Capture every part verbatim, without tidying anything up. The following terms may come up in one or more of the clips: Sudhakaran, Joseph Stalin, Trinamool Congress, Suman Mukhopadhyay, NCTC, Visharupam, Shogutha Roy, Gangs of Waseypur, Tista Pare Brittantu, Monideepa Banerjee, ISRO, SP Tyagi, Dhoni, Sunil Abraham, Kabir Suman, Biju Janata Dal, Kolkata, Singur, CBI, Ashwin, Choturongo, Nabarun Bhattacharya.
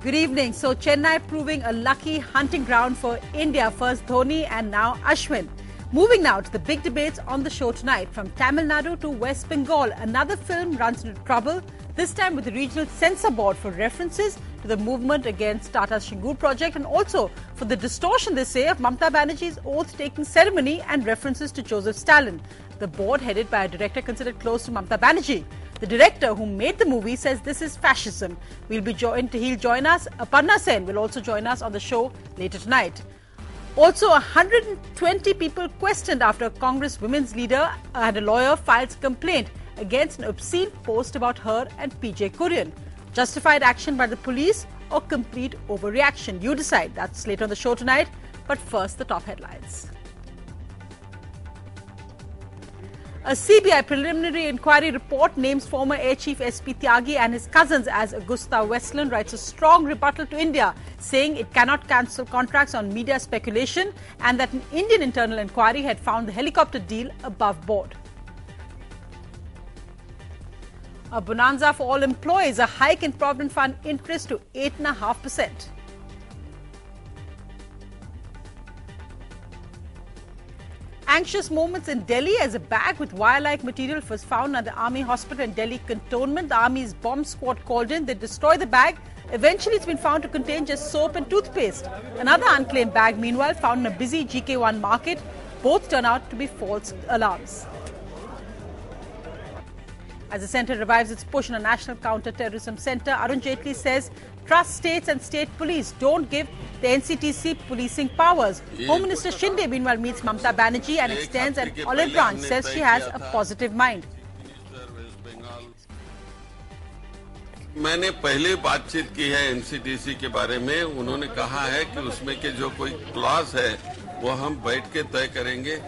Good evening. So Chennai proving a lucky hunting ground for India. First Dhoni and now Ashwin. Moving now to the big debates on the show tonight. From Tamil Nadu to West Bengal, another film runs into trouble, this time with the regional censor board for references to the movement against Tata's Singur project and also for the distortion, they say, of Mamata Banerjee's oath-taking ceremony and references to Joseph Stalin. The board, headed by a director considered close to Mamata Banerjee. The director who made the movie says this is fascism. We'll be joined, he'll join us. Aparna Sen will also join us on the show later tonight. Also, one hundred twenty people questioned after a Congress women's leader and a lawyer files a complaint against an obscene post about her and P J Kurian. Justified action by the police or complete overreaction? You decide. That's later on the show tonight. But first, the top headlines. A C B I preliminary inquiry report names former Air Chief S P Tyagi and his cousins as Augusta Westland, writes a strong rebuttal to India, saying it cannot cancel contracts on media speculation and that an Indian internal inquiry had found the helicopter deal above board. A bonanza for all employees, a hike in Provident Fund interest to eight point five percent. Anxious moments in Delhi as a bag with wire-like material was found at the Army Hospital in Delhi cantonment. The Army's bomb squad called in. They destroy the bag. Eventually, it's been found to contain just soap and toothpaste. Another unclaimed bag, meanwhile, found in a busy G K one market. Both turn out to be false alarms. As the centre revives its push on a national counter-terrorism centre, Arun Jaitley says, trust states and state police, don't give the N C T C policing powers. Home Minister Shinde meanwhile meets Mamata Banerjee and extends an olive branch, says she has a positive mind. मैंने पहले बातचीत की है N C T C के बारे में उन्होंने कहा है कि उसमें के जो कोई क्लास है वो हम बैठ के तय करेंगे.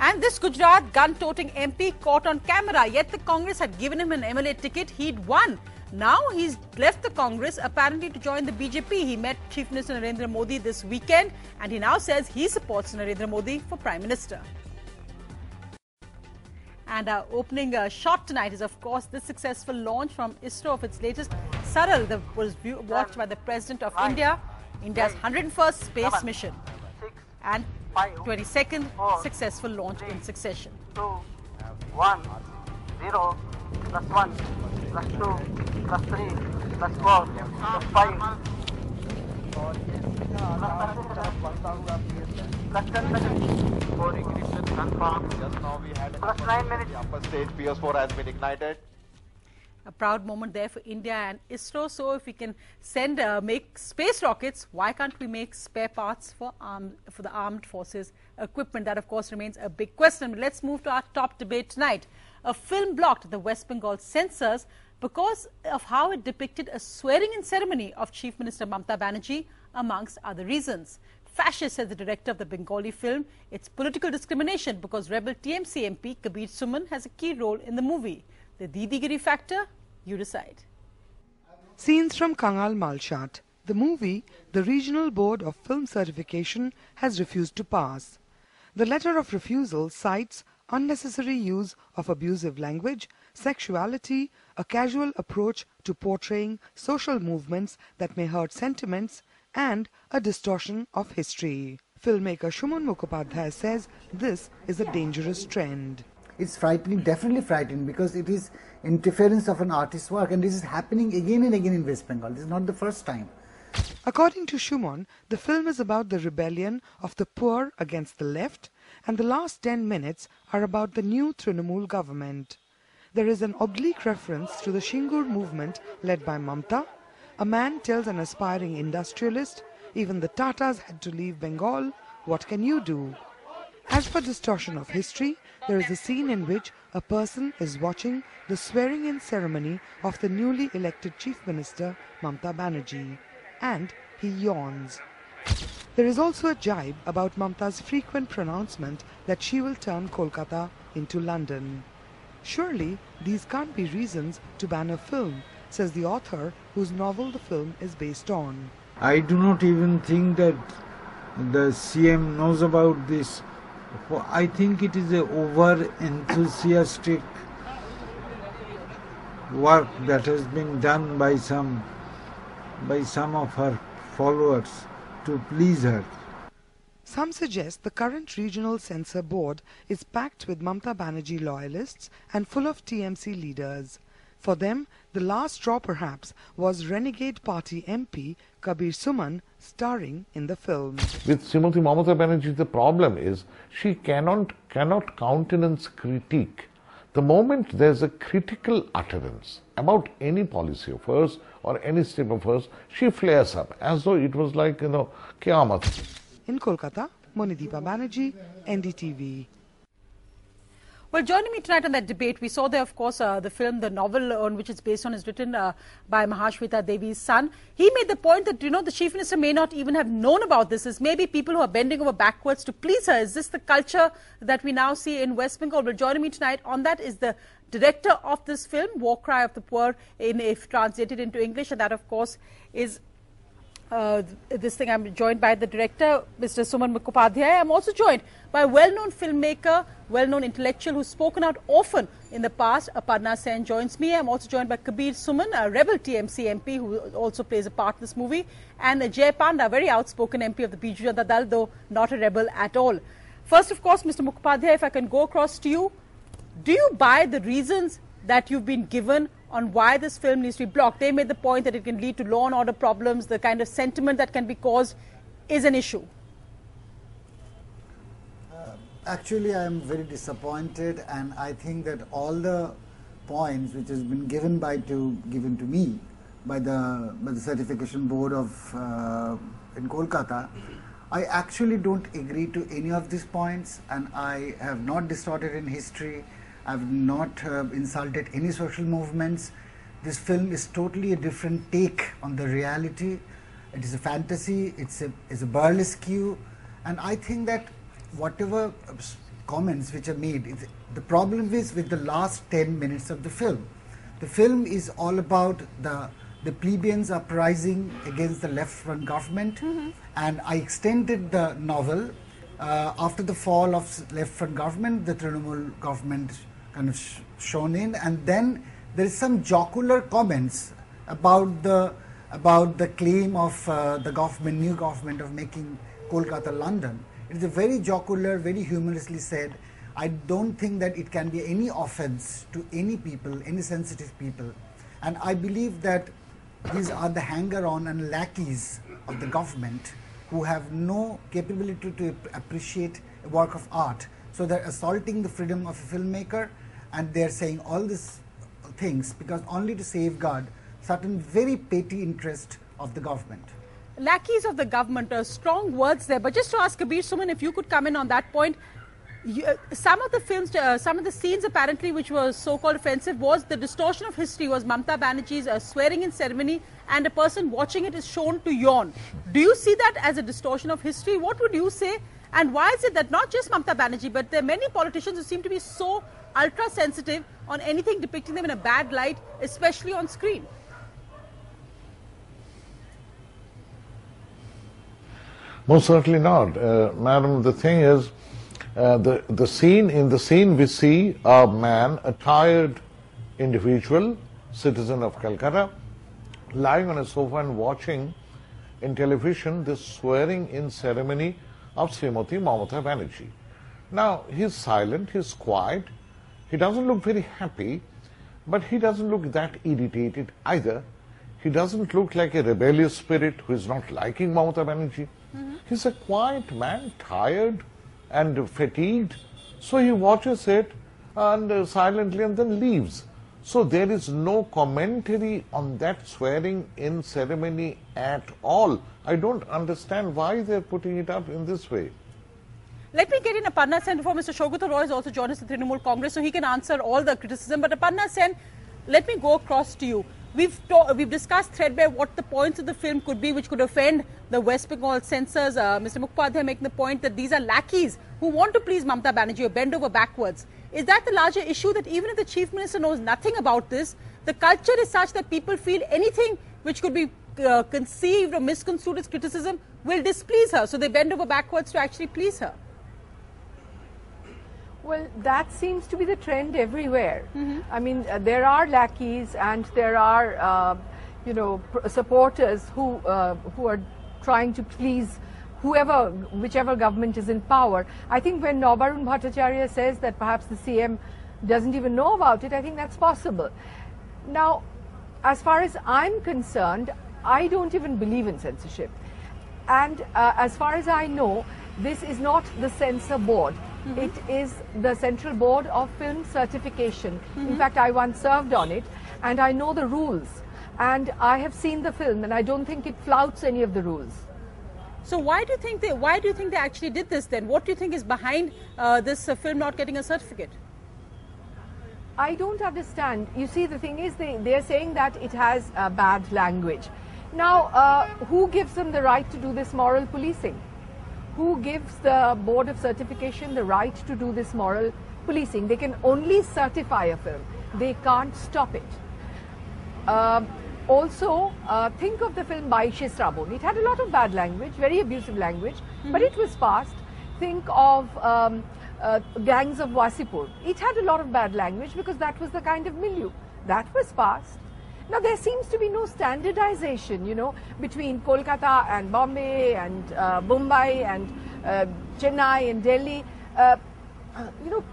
And this Gujarat gun-toting M P caught on camera, yet the Congress had given him an M L A ticket, he'd won. Now he's left the Congress apparently to join the B J P. He met Chief Minister Narendra Modi this weekend and he now says he supports Narendra Modi for Prime Minister. And our opening uh, shot tonight is, of course, the successful launch from ISRO of its latest SARAL that was watched by the President of India, India's one hundred first space mission. And twenty-second successful launch in succession. two, plus one, plus two, plus three, plus four, plus five, plus nine minutes. A proud moment there for India and ISRO. So if we can send, uh, make space rockets, why can't we make spare parts for armed, for the armed forces equipment? That, of course, remains a big question. But let's move to our top debate tonight. A film blocked the West Bengal censors because of how it depicted a swearing-in ceremony of Chief Minister Mamata Banerjee, amongst other reasons. Fascist, says the director of the Bengali film, it's political discrimination because rebel T M C M P Kabir Suman has a key role in the movie. The Didigiri factor? You decide. Scenes from Kangal Malshat, the movie the Regional Board of Film Certification has refused to pass. The letter of refusal cites unnecessary use of abusive language, sexuality, a casual approach to portraying social movements that may hurt sentiments, and a distortion of history. Filmmaker Suman Mukhopadhyay says this is a dangerous trend. It's frightening, definitely frightening, because it is interference of an artist's work, and this is happening again and again in West Bengal. This is not the first time. According to Suman, the film is about the rebellion of the poor against the left, and the last ten minutes are about the new Trinamool government. There is an oblique reference to the Singur movement led by Mamata. A man tells an aspiring industrialist, even the Tatas had to leave Bengal, what can you do? As for distortion of history, there is a scene in which a person is watching the swearing-in ceremony of the newly elected Chief Minister Mamata Banerjee, and he yawns. There is also a jibe about Mamata's frequent pronouncement that she will turn Kolkata into London. Surely these can't be reasons to ban a film, says the author whose novel the film is based on. I do not even think that the C M knows about this. I think it is an over-enthusiastic work that has been done by some, by some of her followers to please her. Some suggest the current regional censor board is packed with Mamata Banerjee loyalists and full of T M C leaders. For them, the last straw perhaps was renegade party M P Kabir Suman starring in the film. With Srimati Mamata Banerjee, the problem is she cannot, cannot countenance critique. The moment there's a critical utterance about any policy of hers or any step of hers, she flares up as though it was like, you know, Kiamat. In Kolkata, Monideepa Banerjee, N D T V. Well, joining me tonight on that debate, we saw there, of course, uh, the film, the novel on which it's based on is written uh, by Mahashweta Devi's son. He made the point that, you know, the Chief Minister may not even have known about this. It's maybe people who are bending over backwards to please her. Is this the culture that we now see in West Bengal? Well, joining me tonight on that is the director of this film, War Cry of the Poor, in, if translated into English. And that, of course, is... Uh, this thing I'm joined by the director, Mister Suman Mukhopadhyay. I'm also joined by a well-known filmmaker, well-known intellectual who's spoken out often in the past. Aparna Sen joins me. I'm also joined by Kabir Suman, a rebel T M C M P who also plays a part in this movie, and uh, Jay Panda, a very outspoken M P of the Biju Janata Dal, though not a rebel at all. First, of course, Mister Mukhopadhyay, if I can go across to you, do you buy the reasons that you've been given on why this film needs to be blocked? They made the point that it can lead to law and order problems. The kind of sentiment that can be caused is an issue. Uh, actually, I am very disappointed, and I think that all the points which has been given by to given to me by the by the certification board of uh, in Kolkata, I actually don't agree to any of these points, and I have not distorted in history. I've not uh, insulted any social movements. This film is totally a different take on the reality. It is a fantasy, it's a, it's a burlesque. And I think that whatever comments which are made, it's, the problem is with the last ten minutes of the film. The film is all about the, the plebeians uprising against the left-run government. Mm-hmm. And I extended the novel uh, after the fall of left-run government, the Trinamool government kind of sh shown in, and then there is some jocular comments about the about the claim of uh, the government, new government, of making Kolkata London. It is a very jocular, very humorously said. I don't think that it can be any offense to any people, any sensitive people, and I believe that these are the hanger-on and lackeys of the government who have no capability to appreciate a work of art. So they're assaulting the freedom of a filmmaker, and they're saying all these things because only to safeguard certain very petty interest of the government. Lackeys of the government, uh, strong words there. But just to ask Kabir Suman, if you could come in on that point, you, uh, some of the films, uh, some of the scenes apparently which were so-called offensive was the distortion of history, was Mamata Banerjee's uh, swearing-in ceremony, and a person watching it is shown to yawn. Do you see that as a distortion of history? What would you say? And why is it that not just Mamata Banerjee, but there are many politicians who seem to be so ultra-sensitive on anything depicting them in a bad light, especially on screen? Most certainly not. Uh, madam, the thing is, uh, the, the scene, in the scene we see a man, a tired individual, citizen of Calcutta, lying on a sofa and watching in television this swearing-in ceremony of Srimati Mamata Banerjee. Now, he's silent, he's quiet, he doesn't look very happy, but he doesn't look that irritated either. He doesn't look like a rebellious spirit who is not liking Mamata Banerjee. Mm-hmm. He's a quiet man, tired and fatigued, so he watches it and uh, silently and then leaves. So there is no commentary on that swearing-in ceremony at all. I don't understand why they're putting it up in this way. Let me get in Aparna Sen before Mister Shogutha Roy is also joined us at the Trinamool Congress, so he can answer all the criticism. But Aparna Sen, let me go across to you. We've, we've discussed threadbare what the points of the film could be which could offend the West Bengal censors. Uh, Mister Mukhopadhyay making the point that these are lackeys who want to please Mamata Banerjee or bend over backwards. Is that the larger issue, that even if the Chief Minister knows nothing about this, the culture is such that people feel anything which could be uh, conceived or misconstrued as criticism will displease her, so they bend over backwards to actually please her? Well, that seems to be the trend everywhere. Mm-hmm. I mean, uh, there are lackeys and there are, uh, you know, pr supporters who uh, who are trying to please whoever, whichever government is in power. I think when Nabarun Bhattacharya says that perhaps the C M doesn't even know about it, I think that's possible. Now, as far as I'm concerned, I don't even believe in censorship. And uh, as far as I know, this is not the censor board. Mm-hmm. It is the Central Board of Film Certification. Mm-hmm. In fact, I once served on it, and I know the rules. And I have seen the film, and I don't think it flouts any of the rules. So why do you think they, why do you think they actually did this then? What do you think is behind uh, this uh, film not getting a certificate? I don't understand. You see, the thing is, they, they're saying that it has uh, bad language. Now, uh, who gives them the right to do this moral policing? Who gives the Board of Certification the right to do this moral policing? They can only certify a film. They can't stop it. Uh, also, uh, think of the film Baishe Srabon. It had a lot of bad language, very abusive language, mm-hmm. but it was passed. Think of um, uh, Gangs of Waseypur. It had a lot of bad language because that was the kind of milieu. That was passed. Now, there seems to be no standardization, you know, between Kolkata and Bombay and uh, Mumbai and uh, Chennai and Delhi. Uh, you know,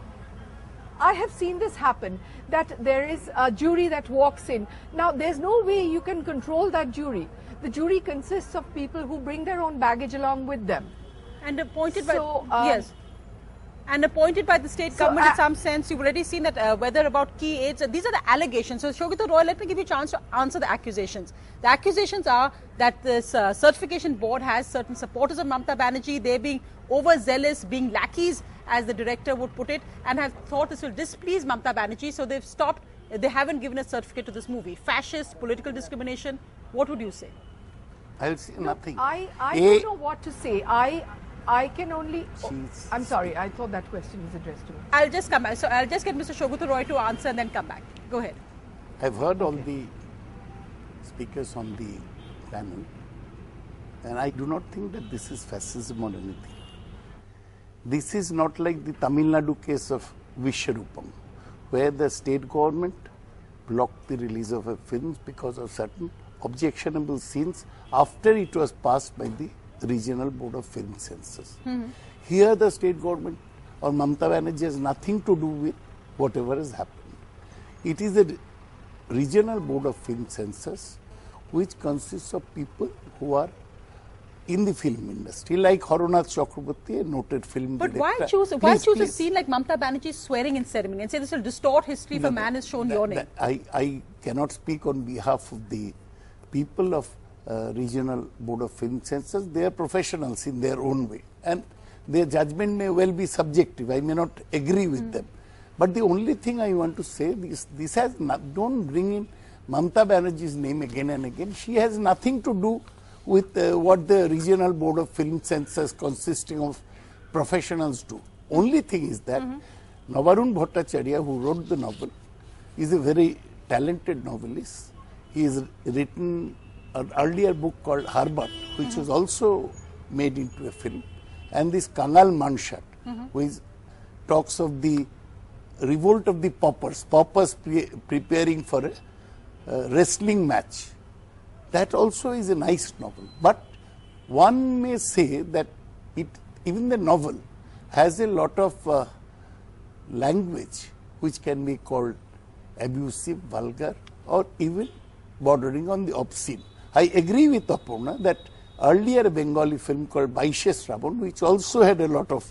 I have seen this happen, that there is a jury that walks in. Now, there's no way you can control that jury. The jury consists of people who bring their own baggage along with them. And appointed so, by... Um, yes. And appointed by the state so, government uh, in some sense. You've already seen that uh, whether about key aides. Uh, these are the allegations. So, Shogita Roy, let me give you a chance to answer the accusations. The accusations are that this uh, certification board has certain supporters of Mamata Banerjee. They're being overzealous, being lackeys, as the director would put it, and have thought this will displease Mamata Banerjee. So, they've stopped. They haven't given a certificate to this movie. Fascist, political discrimination. What would you say? I'll say Look, nothing. I, I don't know what to say. I... I can only... Oh, I'm sorry, I thought that question was addressed to me. I'll just come back. So, I'll just get Mister Shogutha Roy to answer and then come back. Go ahead. I've heard all the speakers on the panel, and I do not think that this is fascism or anything. This is not like the Tamil Nadu case of Visharupam, where the state government blocked the release of a film because of certain objectionable scenes after it was passed by the Regional Board of Film Censors. Mm-hmm. Here the state government or Mamata Banerjee has nothing to do with whatever has happened. It is a Regional Board of Film Censors which consists of people who are in the film industry, like Haranath Chakraborty, a noted film but director. But why choose, why please, choose please. a scene like Mamata Banerjee's swearing in ceremony and say this will distort history no, if a man is shown that, your name? I, I cannot speak on behalf of the people of Uh, Regional Board of Film Censors. They are professionals in their own way, and their judgment may well be subjective. I may not agree with mm. them, but the only thing I want to say is this has not, don't bring in Mamata Banerjee's name again and again. She has nothing to do with uh, what the Regional Board of Film Censors, consisting of professionals, do. Only thing is that mm-hmm. Nabarun Bhattacharya, who wrote the novel, is a very talented novelist. He has written an earlier book called Harbat, which mm-hmm. was also made into a film, and this Kangal Malshat, mm-hmm. which talks of the revolt of the paupers, paupers pre preparing for a uh, wrestling match. That also is a nice novel, but one may say that it, even the novel has a lot of uh, language which can be called abusive, vulgar, or even bordering on the obscene. I agree with Aparna that earlier a Bengali film called Baishe Srabon, which also had a lot of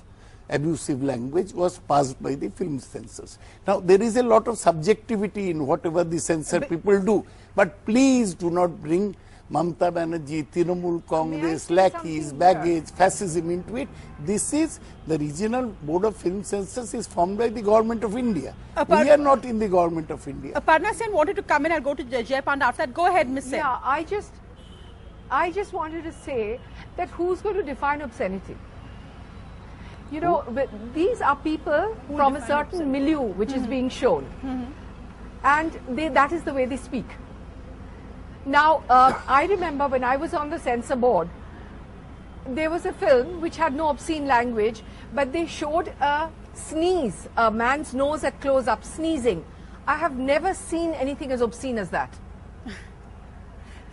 abusive language, was passed by the film censors. Now, there is a lot of subjectivity in whatever the censor but, people do, but please do not bring Mamata Banerjee, Trinamool Congress, lackeys, baggage, here. fascism into it. This is the Regional Board of Film Censors is formed by the Government of India. Aparna, we are not in the Government of India. Aparna Sen wanted to come in. I'll go to Jay Panda after that. Go ahead, Miz Sen. Yeah, I just, I just wanted to say that who's going to define obscenity? You know, who? these are people who from a certain obscenity? milieu which mm-hmm. is being shown. Mm-hmm. And they, that is the way they speak. Now, uh, I remember when I was on the censor board, there was a film which had no obscene language, but they showed a sneeze, a man's nose at close-up, sneezing. I have never seen anything as obscene as that.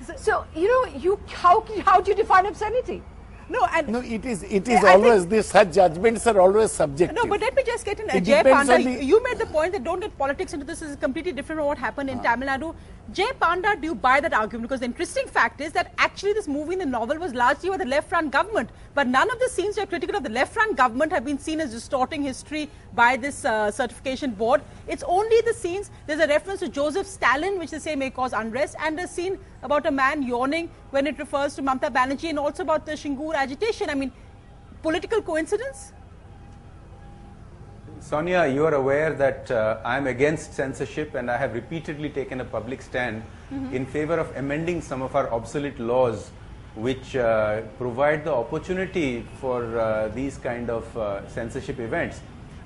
so, so, you know, you how, how do you define obscenity? No, and no, it is, it is I always think, this, such judgments are always subjective. No, but let me just get in, uh, Jay Panda, the, you made the point that don't get politics into this, this is completely different from what happened in uh, Tamil Nadu. Jay Panda, do you buy that argument? Because the interesting fact is that actually this movie in the novel was largely about the left front government, but none of the scenes that are critical of the left front government have been seen as distorting history by this uh, certification board. It's only the scenes, there's a reference to Joseph Stalin, which they say may cause unrest, and a scene about a man yawning when it refers to Mamata Banerjee, and also about the Singur agitation. I mean, political coincidence? Sonia, you are aware that uh, I am against censorship, and I have repeatedly taken a public stand mm-hmm. in favor of amending some of our obsolete laws which uh, provide the opportunity for uh, these kind of uh, censorship events.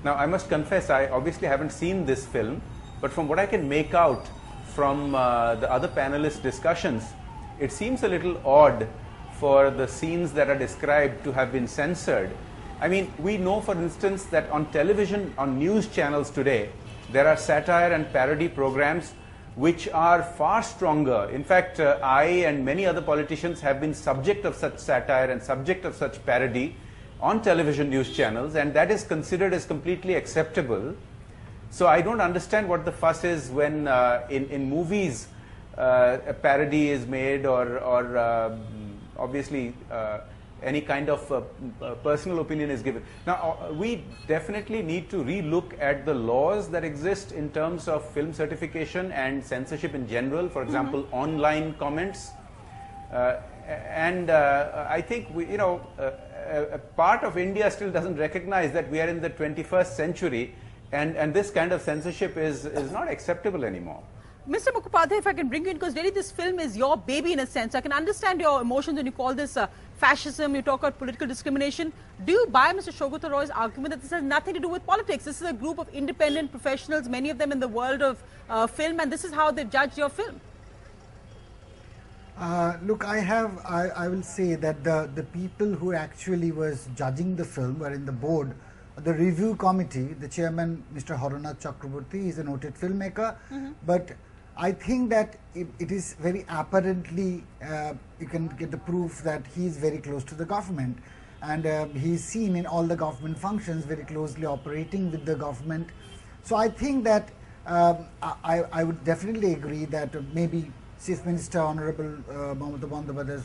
Now, I must confess, I obviously haven't seen this film, but from what I can make out from uh, the other panelists' discussions, it seems a little odd for the scenes that are described to have been censored. I mean, we know, for instance, that on television, on news channels today, there are satire and parody programs which are far stronger. In fact, uh, I and many other politicians have been subject of such satire and subject of such parody on television news channels, and that is considered as completely acceptable. So I don't understand what the fuss is when uh, in, in movies uh, a parody is made, or, or uh, obviously uh, any kind of uh, personal opinion is given. Now, uh, we definitely need to relook at the laws that exist in terms of film certification and censorship in general, for example, mm-hmm. online comments. Uh, and uh, I think, we, you know, uh, a, a part of India still doesn't recognize that we are in the twenty-first century, and, and this kind of censorship is, is not acceptable anymore. Mister Mukhopadhyay, if I can bring you in, because really this film is your baby in a sense. I can understand your emotions when you call this uh, fascism, you talk about political discrimination. Do you buy Mister Shogutha Roy's argument that this has nothing to do with politics? This is a group of independent professionals, many of them in the world of uh, film, and this is how they judge your film. Uh, look, I have, I, I will say that the, the people who actually was judging the film were in the board. The review committee, the chairman, Mister Haranath Chakraborty, is a noted filmmaker, mm-hmm. but I think that it, it is very apparently, uh, you can get the proof that he is very close to the government, and uh, he is seen in all the government functions, very closely operating with the government. So I think that um, I, I would definitely agree that maybe Chief Minister Honorable uh, Mamata Banerjee,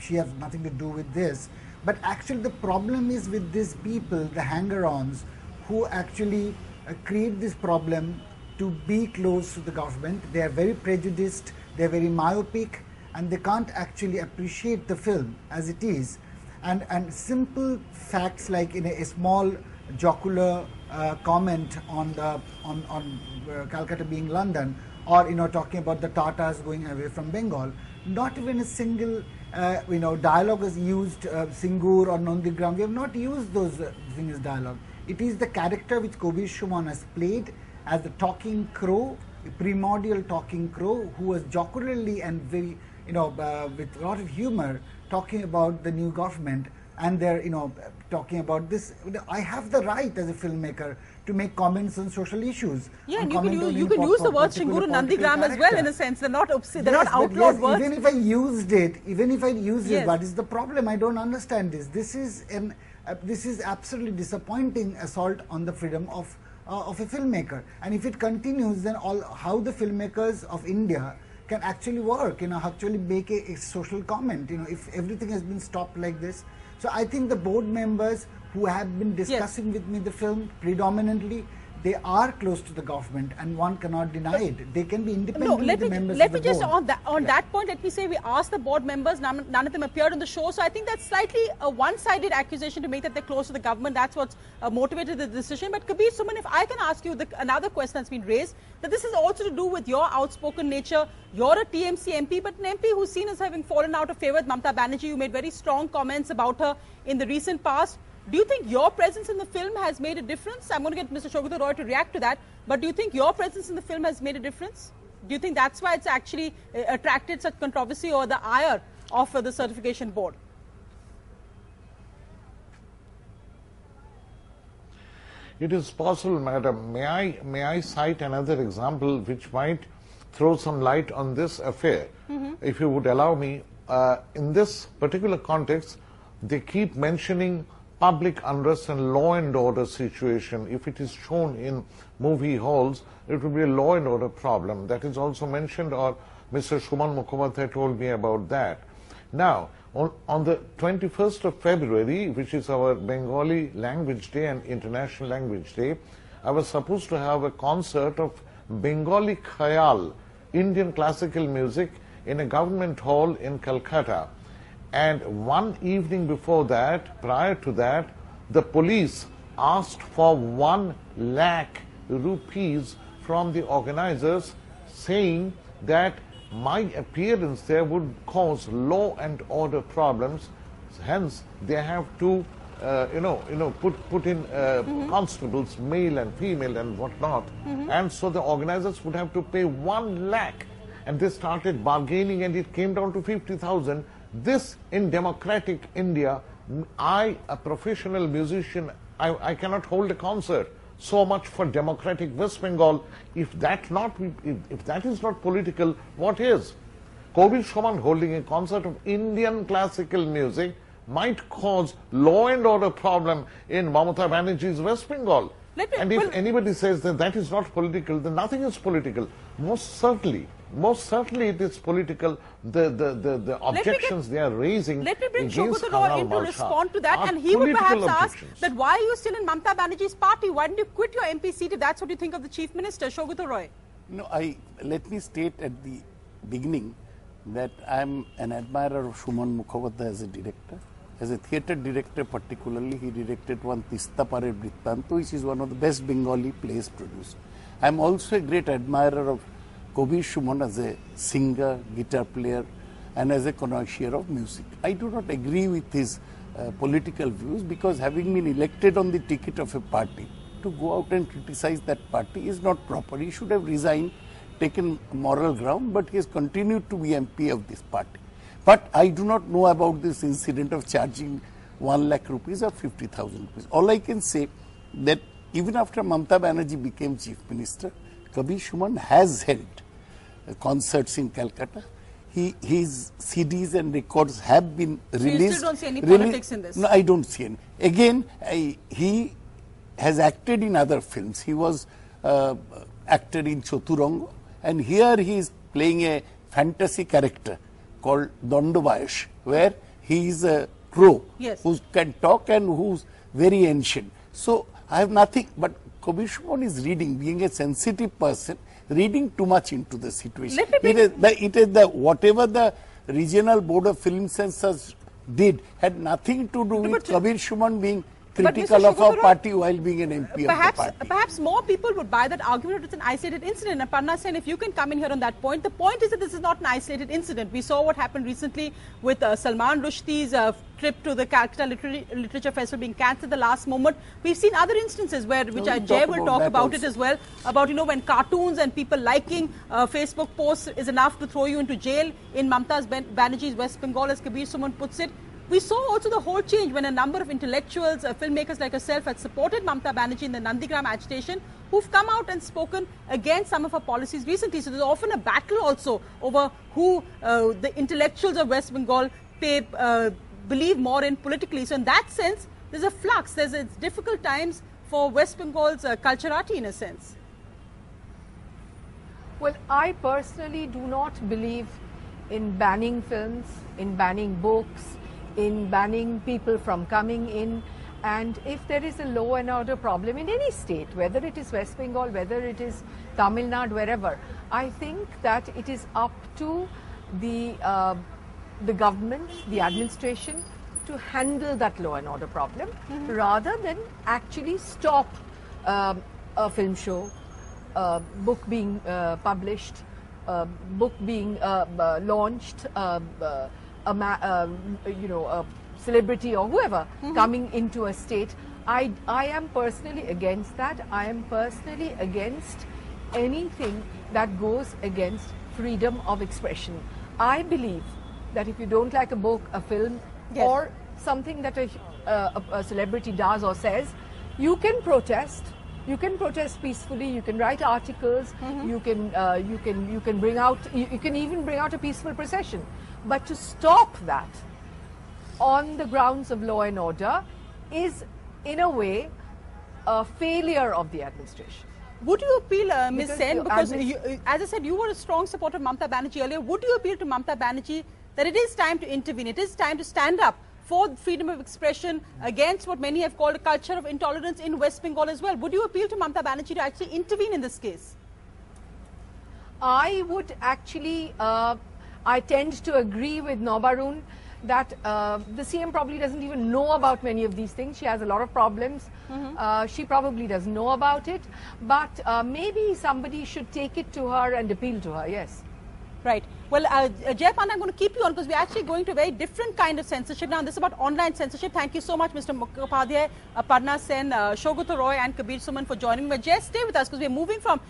she has nothing to do with this, but actually the problem is with these people, the hanger-ons, who actually uh, create this problem to be close to the government. They are very prejudiced, they are very myopic, and they can't actually appreciate the film as it is. And, and simple facts like in a, a small jocular uh, comment on, the, on, on uh, Calcutta being London, or you know, talking about the Tatars going away from Bengal, not even a single uh, you know, dialogue is used, uh, Singur or Nandigram, we have not used those uh, things as dialogue. It is the character which Kabir Suman has played as the talking crow, a primordial talking crow, who was jocularly and very, you know, uh, with a lot of humor, talking about the new government, and they're, you know, talking about this. I have the right as a filmmaker to make comments on social issues. Yeah, and you can use, you can use the words Singur and Nandigram as well, in a sense. They're not obscene, they're yes, not outlawed yes, words. Even if I used it, even if I used yes. it, what is the problem? I don't understand this. This is an, uh, this is absolutely disappointing assault on the freedom of Uh, of a filmmaker, and if it continues, then all how the filmmakers of India can actually work, you know, actually make a, a social comment, you know, if everything has been stopped like this. So I think the board members who have been discussing yes. with me the film predominantly, they are close to the government, and one cannot deny it. They can be independent. No, let me, members let me just board. on that on yeah. that point. Let me say we asked the board members. None, none of them appeared on the show, so I think that's slightly a one-sided accusation to make that they're close to the government. That's what's uh, motivated the decision. But Kabir Suman, if I can ask you the, another question that's been raised, that this is also to do with your outspoken nature. You're a T M C M P, but an M P who's seen as having fallen out of favour with Mamata Banerjee. You made very strong comments about her in the recent past. Do you think your presence in the film has made a difference? I'm going to get Mister Shogutha Roy to react to that. But do you think your presence in the film has made a difference? Do you think that's why it's actually uh, attracted such controversy or the ire of uh, the certification board? It is possible, madam. May I, may I cite another example which might throw some light on this affair, mm-hmm. if you would allow me. Uh, in this particular context, they keep mentioning public unrest and law and order situation. If it is shown in movie halls, it will be a law and order problem. That is also mentioned, or Mister Suman Mukhopadhyay told me about that. Now, on, on the twenty-first of February, which is our Bengali Language Day and International Language Day, I was supposed to have a concert of Bengali Khayal, Indian classical music, in a government hall in Calcutta. And one evening before that, prior to that, the police asked for one lakh rupees from the organizers, saying that my appearance there would cause law and order problems. Hence, they have to, uh, you know, you know, put put in uh, mm-hmm. constables, male and female, and whatnot. Mm-hmm. And so the organizers would have to pay one lakh. And they started bargaining, and it came down to fifty thousand. This in democratic India, I, a professional musician, I, I cannot hold a concert. So much for democratic West Bengal. If that not, if, if that is not political, what is? Kabir Suman holding a concert of Indian classical music might cause law and order problem in Mamata Banerjee's West Bengal. Me, and if well, anybody says that that is not political, then nothing is political. Most certainly, most certainly it is political. The the the, the objections get, they are raising. Let me bring Shogun Rao in to respond to that, and he would perhaps objections. ask that why are you still in Mamata Banerjee's party? Why didn't you quit your M P seat if that's what you think of the Chief Minister, Shogun Rao? No, I let me state at the beginning that I'm an admirer of Suman Mukhopadhyay as a director. As a theatre director particularly, he directed one Tista Pare Brittantu, which is one of the best Bengali plays produced. I am also a great admirer of Kabir Suman as a singer, guitar player, and as a connoisseur of music. I do not agree with his uh, political views, because having been elected on the ticket of a party, to go out and criticize that party is not proper. He should have resigned, taken moral ground, but he has continued to be M P of this party. But I do not know about this incident of charging one lakh rupees or fifty thousand rupees. All I can say that even after Mamata Banerjee became Chief Minister, Kabir Suman has held uh, concerts in Calcutta. He, his C Ds and records have been released. So you still don't see any politics in this? No, I don't see any. Again, I, he has acted in other films. He was uh, acted in Choturongo, and here he is playing a fantasy character called Dondobayash, where he is a crow, yes, who can talk and who's very ancient. So I have nothing, but Kabir Suman is reading, being a sensitive person, reading too much into the situation. It is the, it is the whatever the regional board of film censors did had nothing to do with Kabir Suman being critical of our party while being an M P perhaps, of the party. Perhaps more people would buy that argument. It's an isolated incident. And Aparna Sen, if you can come in here on that point, the point is that this is not an isolated incident. We saw what happened recently with uh, Salman Rushdie's uh, trip to the Calcutta Liter Literature Festival being cancelled at the last moment. We've seen other instances where, which no, Jay will talk about it as well, about, you know, when cartoons and people liking uh, Facebook posts is enough to throw you into jail in Mamata Banerjee's West Bengal, as Kabir Suman puts it. We saw also the whole change when a number of intellectuals, uh, filmmakers like herself had supported Mamata Banerjee in the Nandigram agitation, who've come out and spoken against some of her policies recently. So there's often a battle also over who uh, the intellectuals of West Bengal pay, uh, believe more in politically. So in that sense, there's a flux. There's it's difficult times for West Bengal's uh, culturati in a sense. Well, I personally do not believe in banning films, in banning books, in banning people from coming in. And if there is a law and order problem in any state, whether it is West Bengal, whether it is Tamil Nadu, wherever, I think that it is up to the, uh, the government, the administration, to handle that law and order problem, mm-hmm. rather than actually stop um, a film show, uh, book being uh, published, uh, book being uh, uh, launched, uh, uh, A ma uh, you know, a celebrity or whoever mm-hmm. coming into a state. I, I am personally against that. I am personally against anything that goes against freedom of expression. I believe that if you don't like a book, a film, yes. or something that a, a, a celebrity does or says, you can protest. You can protest peacefully. You can write articles. Mm-hmm. You can uh, you can you can bring out you, you can even bring out a peaceful procession. But to stop that on the grounds of law and order is, in a way, a failure of the administration. Would you appeal, uh, Miz Sen, because, you, you, as I said, you were a strong supporter of Mamata Banerjee earlier. Would you appeal to Mamata Banerjee that it is time to intervene? It is time to stand up for freedom of expression against what many have called a culture of intolerance in West Bengal as well. Would you appeal to Mamata Banerjee to actually intervene in this case? I would actually, uh, I tend to agree with Nabarun that uh, the C M probably doesn't even know about many of these things. She has a lot of problems. Mm-hmm. uh, she probably doesn't know about it. But uh, maybe somebody should take it to her and appeal to her, yes. Right. Well, uh, Jay Panda, I'm going to keep you on because we're actually going to a very different kind of censorship now. And this is about online censorship. Thank you so much, Mister Mukhopadhyay, Aparna Sen, uh, Shoguto Roy and Kabir Suman for joining me. Jay, stay with us because we're moving from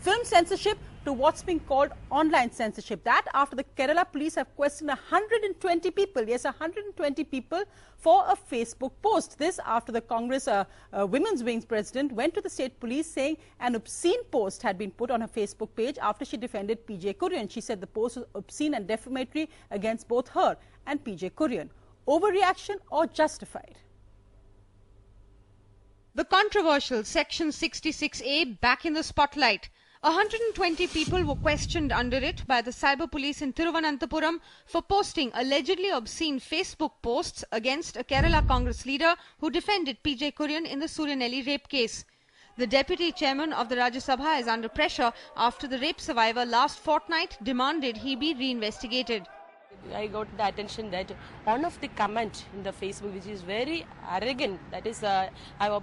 film censorship to what's being called online censorship. That after the Kerala police have questioned one hundred twenty people, yes, one hundred twenty people for a Facebook post. This after the Congress uh, uh, Women's Wing's president went to the state police saying an obscene post had been put on her Facebook page after she defended P J Kurian. She said the post was obscene and defamatory against both her and P J Kurian. Overreaction or justified? The controversial Section sixty-six A back in the spotlight. one hundred twenty people were questioned under it by the cyber police in Thiruvananthapuram for posting allegedly obscene Facebook posts against a Kerala Congress leader who defended P J Kurian in the Suryanelli rape case. The deputy chairman of the Rajya Sabha is under pressure after the rape survivor last fortnight demanded he be reinvestigated. I got the attention that one of the comment in the Facebook, which is very arrogant, that is uh,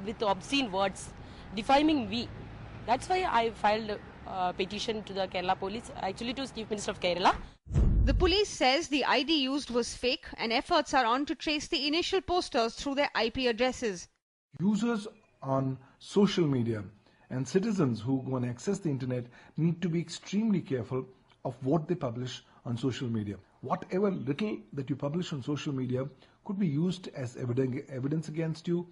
with obscene words, defaming we. That's why I filed a petition to the Kerala police, actually to Chief Minister of Kerala. The police says the I D used was fake and efforts are on to trace the initial posters through their I P addresses. Users on social media and citizens who go and access the internet need to be extremely careful of what they publish on social media. Whatever little that you publish on social media could be used as evidence against you.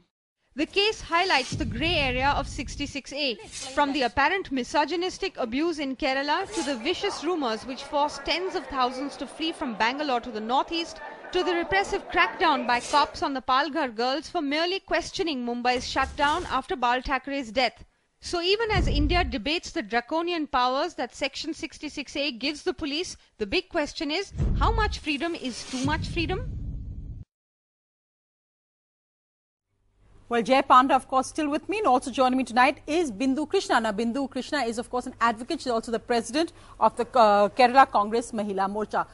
The case highlights the grey area of sixty-six A, from the apparent misogynistic abuse in Kerala to the vicious rumours which forced tens of thousands to flee from Bangalore to the northeast, to the repressive crackdown by cops on the Palghar girls for merely questioning Mumbai's shutdown after Bal Thackeray's death. So even as India debates the draconian powers that Section sixty-six A gives the police, the big question is, how much freedom is too much freedom? Well, Jay Panda, of course, still with me, and also joining me tonight is Bindu Krishna. Now, Bindu Krishna is, of course, an advocate. She's also the president of the uh, Kerala Congress Mahila Morcha.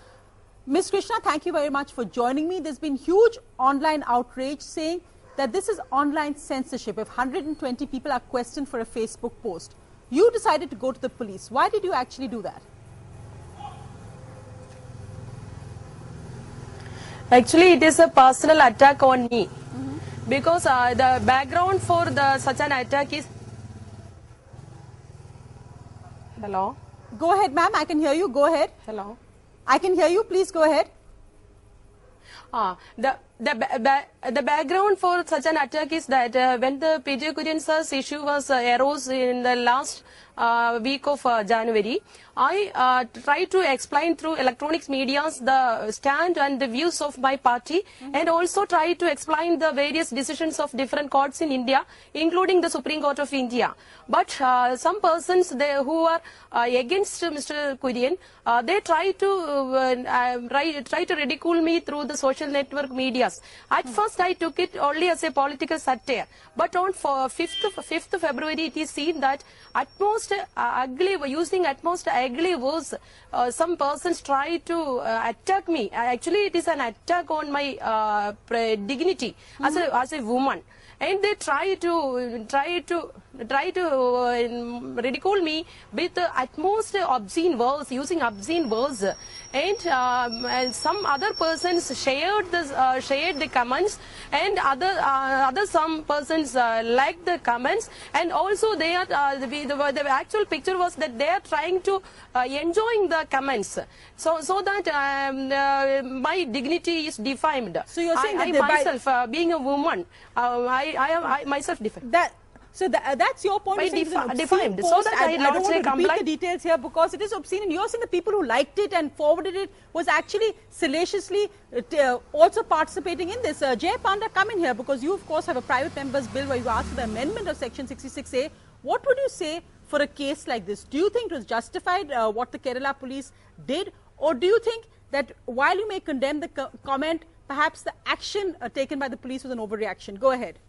Miz Krishna, thank you very much for joining me. There's been huge online outrage saying that this is online censorship. If one hundred twenty people are questioned for a Facebook post, you decided to go to the police. Why did you actually do that? Actually, it is a personal attack on me. Because uh, the background for the such an attack is... Hello? Go ahead, ma'am. I can hear you. Go ahead. Hello? I can hear you. Please go ahead. Ah, the, the, ba the background for such an attack is that uh, when the P J Kurian sir's issue was uh, arose in the last uh, week of uh, January, I uh, tried to explain through electronic medias the stand and the views of my party, mm-hmm. and also tried to explain the various decisions of different courts in India, including the Supreme Court of India. But uh, some persons they, who are uh, against Mister Kurian, uh, they try to, uh, uh, try to ridicule me through the social network medias. At hmm. first, I took it only as a political satire. But on fifth February, it is seen that at most uh, ugly, using at most ugly words, uh, some persons try to uh, attack me. Actually, it is an attack on my uh, dignity hmm. as a as a woman, and they try to try to try to uh, ridicule me with uh, at most obscene words, using obscene words. and um, and some other persons shared the uh, shared the comments, and other uh, other some persons uh, liked the comments, and also they are uh, the, the, the actual picture was that they are trying to uh, enjoying the comments, so so that um, uh, my dignity is defamed. So you're saying I, that I myself uh, being a woman, uh, I, I I myself defamed. That So that, uh, that's your point. By defi defined. So that I, I don't want to repeat the details here because it is obscene. And you're saying the people who liked it and forwarded it was actually salaciously uh, also participating in this. Uh, Jay Panda, come in here because you, of course, have a private member's bill where you asked for the amendment of Section sixty-six A. What would you say for a case like this? Do you think it was justified uh, what the Kerala police did, or do you think that while you may condemn the co comment, perhaps the action uh, taken by the police was an overreaction? Go ahead.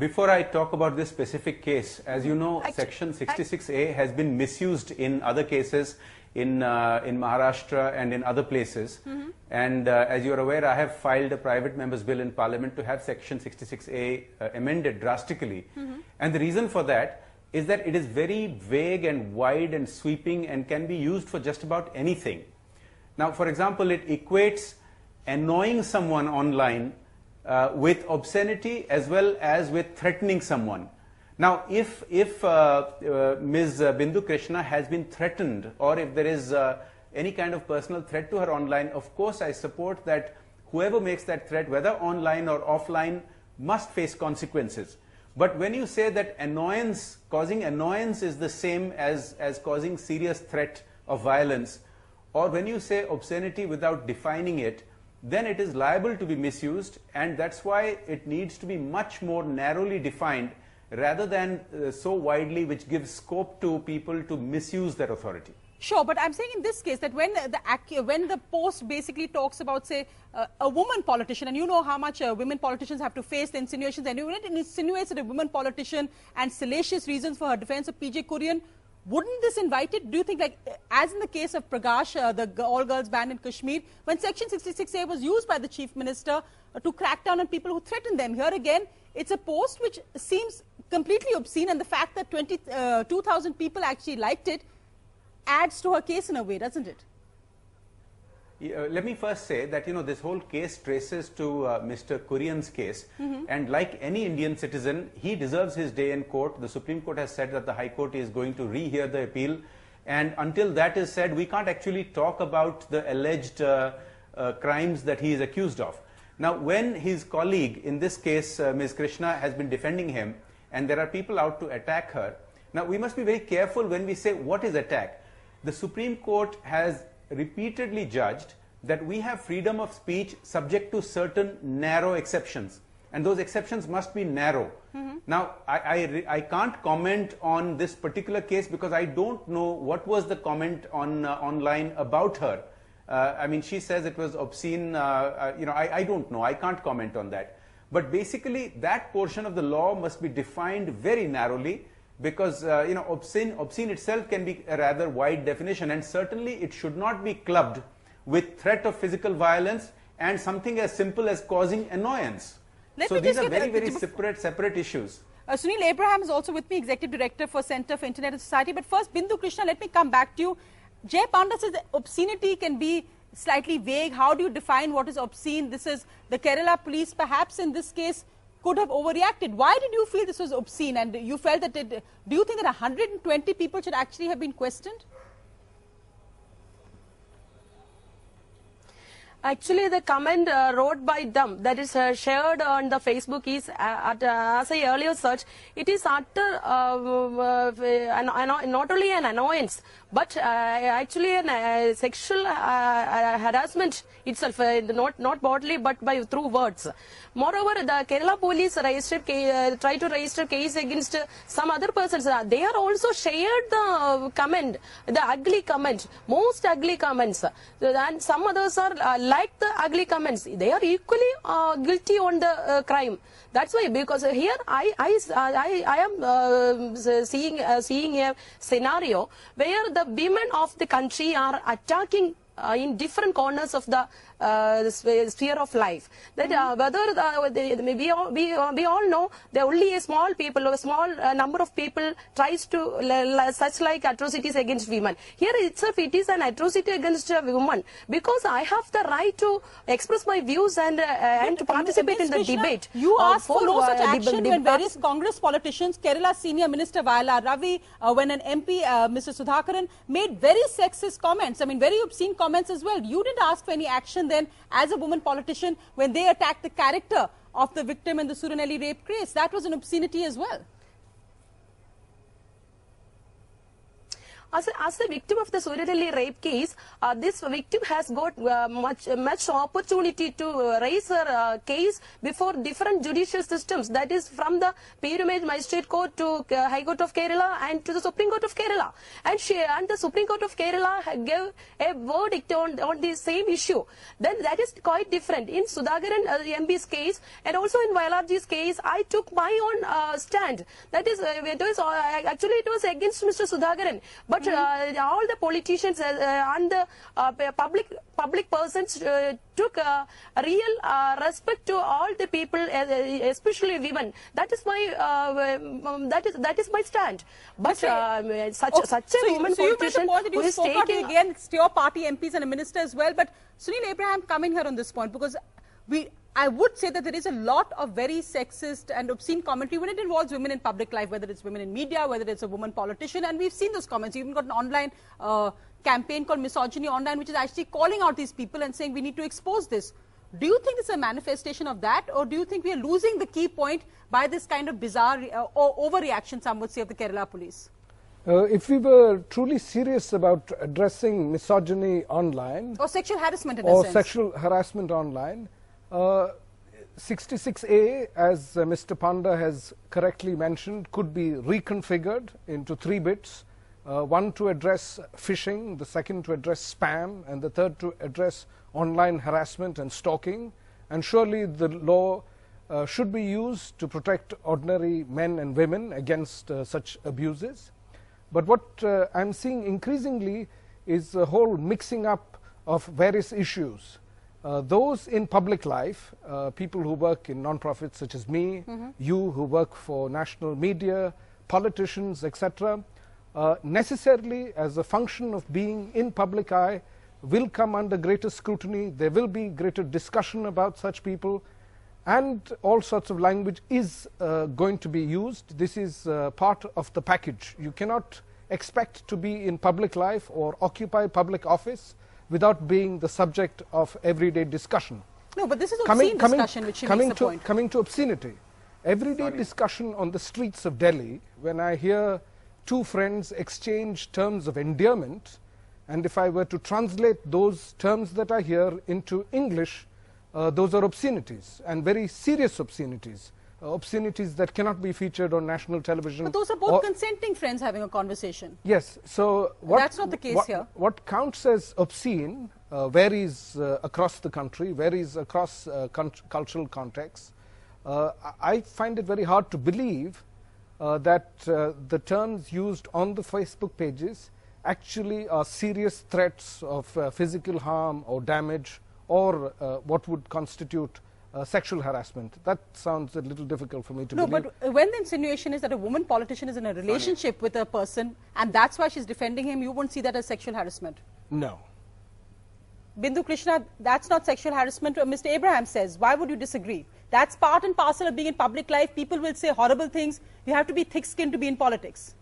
Before I talk about this specific case, as you know, Actually, Section sixty-six A has been misused in other cases in uh, in Maharashtra and in other places. Mm-hmm. And uh, as you are aware, I have filed a private member's bill in Parliament to have Section sixty-six A uh, amended drastically. Mm-hmm. And the reason for that is that it is very vague and wide and sweeping and can be used for just about anything. Now, for example, it equates annoying someone online Uh, with obscenity as well as with threatening someone. Now, if if uh, uh, Miz Bindu Krishna has been threatened, or if there is uh, any kind of personal threat to her online, of course I support that whoever makes that threat, whether online or offline, must face consequences. But when you say that annoyance, causing annoyance is the same as, as causing serious threat of violence, or when you say obscenity without defining it, then it is liable to be misused, and that's why it needs to be much more narrowly defined rather than uh, so widely, which gives scope to people to misuse their authority. Sure, but I'm saying in this case that when the, the when the post basically talks about, say, uh, a woman politician, and you know how much uh, women politicians have to face the insinuations, and it insinuates that a woman politician and salacious reasons for her defense of P J Kurian, wouldn't this invite it? Do you think, like, as in the case of Prakash, uh, the all-girls ban in Kashmir, when Section sixty-six A was used by the Chief Minister uh, to crack down on people who threaten them? Here again, it's a post which seems completely obscene, and the fact that twenty-two thousand people actually liked it adds to her case in a way, doesn't it? Yeah, let me first say that, you know, this whole case traces to uh, Mister Kurian's case. Mm-hmm. And like any Indian citizen, he deserves his day in court. The Supreme Court has said that the High Court is going to rehear the appeal. And until that is said, we can't actually talk about the alleged uh, uh, crimes that he is accused of. Now, when his colleague, in this case, uh, Miz Krishna, has been defending him, and there are people out to attack her. Now, we must be very careful when we say what is attack. The Supreme Court has repeatedly judged that we have freedom of speech subject to certain narrow exceptions, and those exceptions must be narrow. Mm-hmm. Now, I, I, I can't comment on this particular case because I don't know what was the comment on uh, online about her. Uh, I mean, she says it was obscene, uh, uh, you know, I, I don't know, I can't comment on that. But basically, that portion of the law must be defined very narrowly, because uh, you know, obscene obscene itself can be a rather wide definition, and certainly it should not be clubbed with threat of physical violence and something as simple as causing annoyance. Let so these are very very separate separate issues. Uh, Sunil Abraham is also with me, Executive Director for Center for Internet and Society. But first, Bindu Krishna, let me come back to you. Jay Panda says that obscenity can be slightly vague. How do you define what is obscene? This is the Kerala police, perhaps in this case, could have overreacted. Why did you feel this was obscene, and you felt that it, do you think that one hundred twenty people should actually have been questioned? Actually, the comment uh, wrote by them, that is uh, shared on the Facebook, is uh, at, uh, as I earlier searched, it is utter, uh, uh, not only an annoyance, but uh, actually an uh, sexual uh, uh, harassment itself, uh, not not bodily, but by through words. Moreover, the Kerala police registered uh, try to register case against uh, some other persons. Uh, they are also shared the comment, the ugly comment, most ugly comments, uh, and some others are Uh, like the ugly comments, they are equally uh, guilty on the uh, crime. That's why, because here I I I, I am uh, seeing uh, seeing a scenario where the women of the country are attacking Uh, in different corners of the, uh, the sphere of life. That uh, whether the, they, they, we, all, we, uh, we all know that only a small people, a small uh, number of people tries to uh, such like atrocities against women. Here itself it is an atrocity against a woman, because I have the right to express my views and, uh, and to participate in the debate. You asked for no such action when various Congress politicians, Kerala senior minister Vayala Ravi, uh, when an M P, uh, Mister Sudhakaran, made very sexist comments, I mean very obscene comments as well. You didn't ask for any action then as a woman politician when they attacked the character of the victim in the Suryanelli rape case. That was an obscenity as well. As a, as a victim of the Suryanelli rape case, uh, this victim has got uh, much much opportunity to uh, raise her uh, case before different judicial systems. That is from the Pyramid Magistrate Court to uh, High Court of Kerala and to the Supreme Court of Kerala. And she and the Supreme Court of Kerala gave a verdict on on the same issue. Then that is quite different. In Sudhakaran uh, M P's case and also in Vailarji's case, I took my own uh, stand. That is, uh, it was, uh, actually it was against Mister Sudhakaran. But Uh, all the politicians uh, and the uh, public public persons uh, took uh, a real uh, respect to all the people, especially women. That is my uh, that is that is my stand. But uh, such okay. such a so woman so politician who is taking again your party M Ps and a minister as well. But Sunil Abraham, coming here on this point, because we. I would say that there is a lot of very sexist and obscene commentary when it involves women in public life, whether it's women in media, whether it's a woman politician, and we've seen those comments. You've even got an online uh, campaign called Misogyny Online, which is actually calling out these people and saying we need to expose this. Do you think this is a manifestation of that, or do you think we are losing the key point by this kind of bizarre uh, or overreaction, some would say, of the Kerala police? Uh, if we were truly serious about addressing misogyny online, or sexual harassment in or a sense. sexual harassment online, Uh, sixty-six A, as uh, Mister Panda has correctly mentioned, could be reconfigured into three bits, uh, one to address phishing, the second to address spam, and the third to address online harassment and stalking. And surely the law uh, should be used to protect ordinary men and women against uh, such abuses. But what uh, I'm seeing increasingly is the whole mixing up of various issues. Uh, those in public life, uh, people who work in non-profits such as me, mm-hmm. you who work for national media, politicians, et cetera, uh, necessarily as a function of being in public eye, will come under greater scrutiny. There will be greater discussion about such people, and all sorts of language is uh, going to be used. This is uh, part of the package. You cannot expect to be in public life or occupy public office without being the subject of everyday discussion. No, but this is obscene coming, discussion, coming, which she coming makes to, the point. Coming to obscenity. Everyday Sorry. discussion on the streets of Delhi, when I hear two friends exchange terms of endearment, and if I were to translate those terms that I hear into English, uh, those are obscenities, and very serious obscenities. Uh, obscenities that cannot be featured on national television. But those are both consenting friends having a conversation. Yes, so what, that's not the case what, here. What counts as obscene uh, varies uh, across the country, varies across uh, cultural contexts. Uh, I find it very hard to believe uh, that uh, the terms used on the Facebook pages actually are serious threats of uh, physical harm or damage, or uh, what would constitute Uh, sexual harassment. That sounds a little difficult for me to no, believe. No, but when the insinuation is that a woman politician is in a relationship Sorry. with a person and that's why she's defending him, you won't see that as sexual harassment? No. Bindu Krishna, that's not sexual harassment, Mister Abraham says. Why would you disagree? That's part and parcel of being in public life. People will say horrible things. You have to be thick-skinned to be in politics.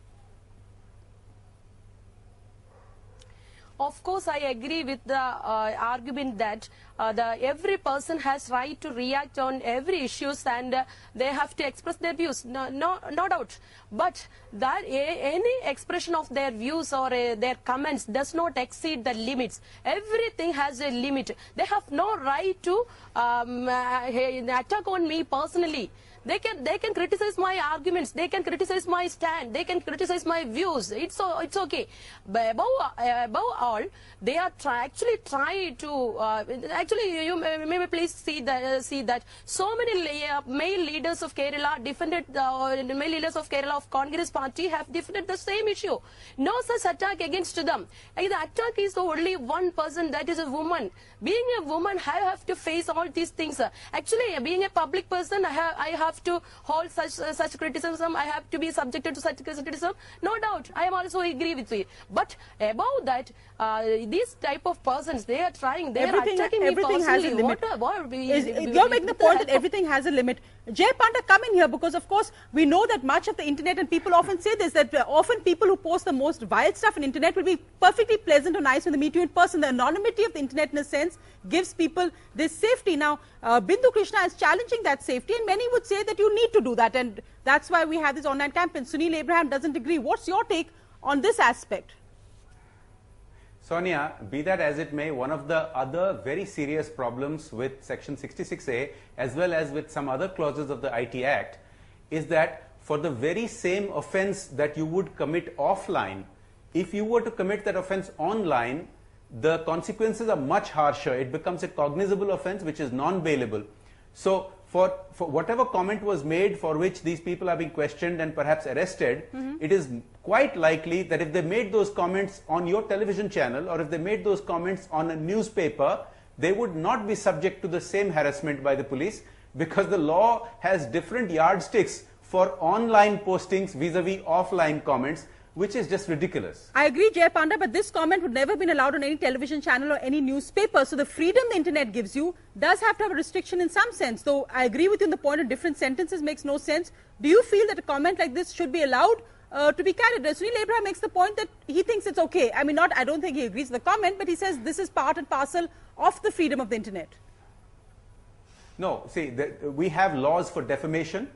Of course, I agree with the uh, argument that uh, the every person has right to react on every issues and uh, they have to express their views. No, no, no doubt. But that uh, any expression of their views or uh, their comments does not exceed the limits. Everything has a limit. They have no right to um, uh, attack on me personally. They can they can criticize my arguments. They can criticize my stand. They can criticize my views. It's it's okay. But above uh, above all, they are try, actually trying to uh, actually you may, maybe please see that uh, see that so many uh, male leaders of Kerala defended the uh, male leaders of Kerala of Congress party have defended the same issue. No such attack against them. And the attack is only one person, that is a woman. Being a woman, I have to face all these things. Actually, being a public person, I have, I have to hold such uh, such criticism. I have to be subjected to such criticism. No doubt, I am also agree with you. But about that, uh, these type of persons, they are trying, they everything, are attacking everything me personally. What, what, we, is, we, you're we, making the point that everything has a limit. Jay Panda, come in here, because of course we know that much of the internet, and people often say this, that often people who post the most vile stuff on internet will be perfectly pleasant or nice when they meet you in person. The anonymity of the internet in a sense gives people this safety. Now uh, Bindu Krishna is challenging that safety, and many would say that you need to do that, and that's why we have this online campaign. Sunil Abraham doesn't agree. What's your take on this aspect? Sonia, be that as it may, one of the other very serious problems with Section sixty-six A, as well as with some other clauses of the I T Act, is that for the very same offense that you would commit offline, if you were to commit that offense online, the consequences are much harsher. It becomes a cognizable offense which is non-bailable. So for, for whatever comment was made for which these people are being questioned and perhaps arrested, mm-hmm. it is quite likely that if they made those comments on your television channel or if they made those comments on a newspaper, they would not be subject to the same harassment by the police, because the law has different yardsticks for online postings vis-a-vis offline comments, which is just ridiculous. I agree, Jay Panda, but this comment would never have been allowed on any television channel or any newspaper. So the freedom the internet gives you does have to have a restriction in some sense. Though I agree with you on the point of different sentences makes no sense. Do you feel that a comment like this should be allowed uh, to be carried? Sunil Abraham makes the point that he thinks it's okay. I mean, not. I don't think he agrees with the comment, but he says this is part and parcel of the freedom of the internet. No, see, the, we have laws for defamation.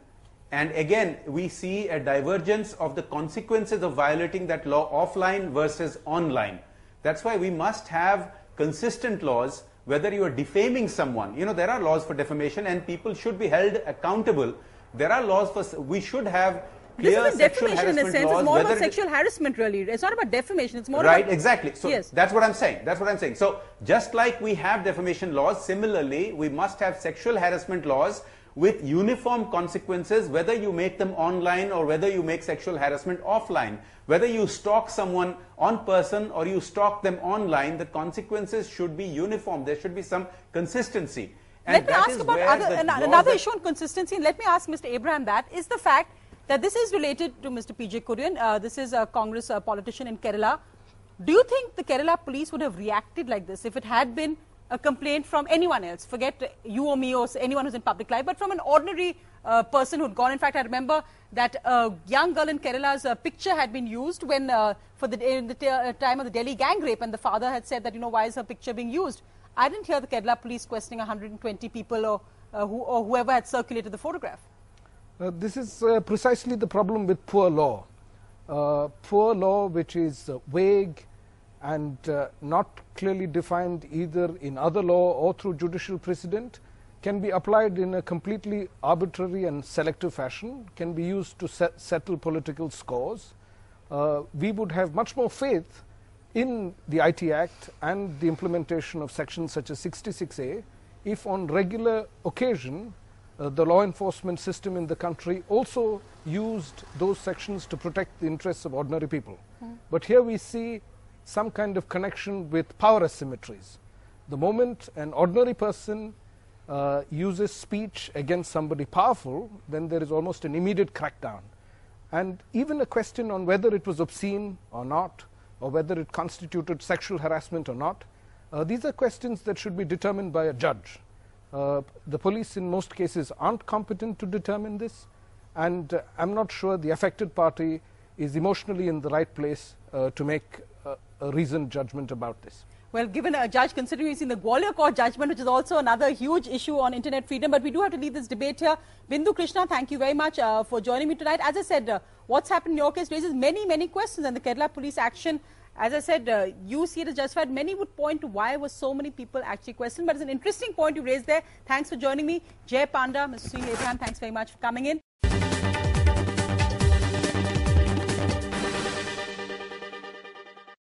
And again, we see a divergence of the consequences of violating that law offline versus online. That's why we must have consistent laws, whether you are defaming someone. You know, there are laws for defamation and people should be held accountable. There are laws for, we should have clear sexual harassment laws. This is defamation in a sense, it's more about sexual harassment really. It's not about defamation, it's more right, about... Right, exactly. So yes. that's what I'm saying, that's what I'm saying. So just like we have defamation laws, similarly, we must have sexual harassment laws with uniform consequences, whether you make them online or whether you make sexual harassment offline. Whether you stalk someone on person or you stalk them online, the consequences should be uniform. There should be some consistency. And let me ask about other, an, another issue on consistency, and let me ask Mister Abraham that, is the fact that this is related to Mister P J Kurian. Uh, this is a Congress uh, politician in Kerala. Do you think the Kerala police would have reacted like this if it had been a complaint from anyone else, forget you or me or anyone who's in public life, but from an ordinary uh, person who'd gone? In fact, I remember that a young girl in Kerala's uh, picture had been used when, uh, for the, in the uh, time of the Delhi gang rape, and the father had said that, you know, why is her picture being used? I didn't hear the Kerala police questioning one hundred twenty people or, uh, who, or whoever had circulated the photograph. Uh, this is uh, precisely the problem with poor law. Uh, poor law which is uh, vague, and uh, not clearly defined either in other law or through judicial precedent, can be applied in a completely arbitrary and selective fashion, can be used to set settle political scores. Uh, we would have much more faith in the I T Act and the implementation of sections such as sixty-six A if on regular occasion uh, the law enforcement system in the country also used those sections to protect the interests of ordinary people. Mm. But here we see some kind of connection with power asymmetries. The moment an ordinary person uh, uses speech against somebody powerful, then there is almost an immediate crackdown. And even a question on whether it was obscene or not, or whether it constituted sexual harassment or not, uh, these are questions that should be determined by a judge. Uh, the police in most cases aren't competent to determine this, and uh, I'm not sure the affected party is emotionally in the right place uh, to make a reasoned judgment about this. Well, given a judge, considering we've seen the Gwalior Court judgment, which is also another huge issue on internet freedom, but we do have to leave this debate here. Bindu Krishna, thank you very much uh, for joining me tonight. As I said, uh, what's happened in your case raises many, many questions, and the Kerala police action, as I said, uh, you see it as justified. Many would point to why were so many people actually questioned, but it's an interesting point you raised there. Thanks for joining me. Jay Panda, Mister Sunil Abraham, thanks very much for coming in.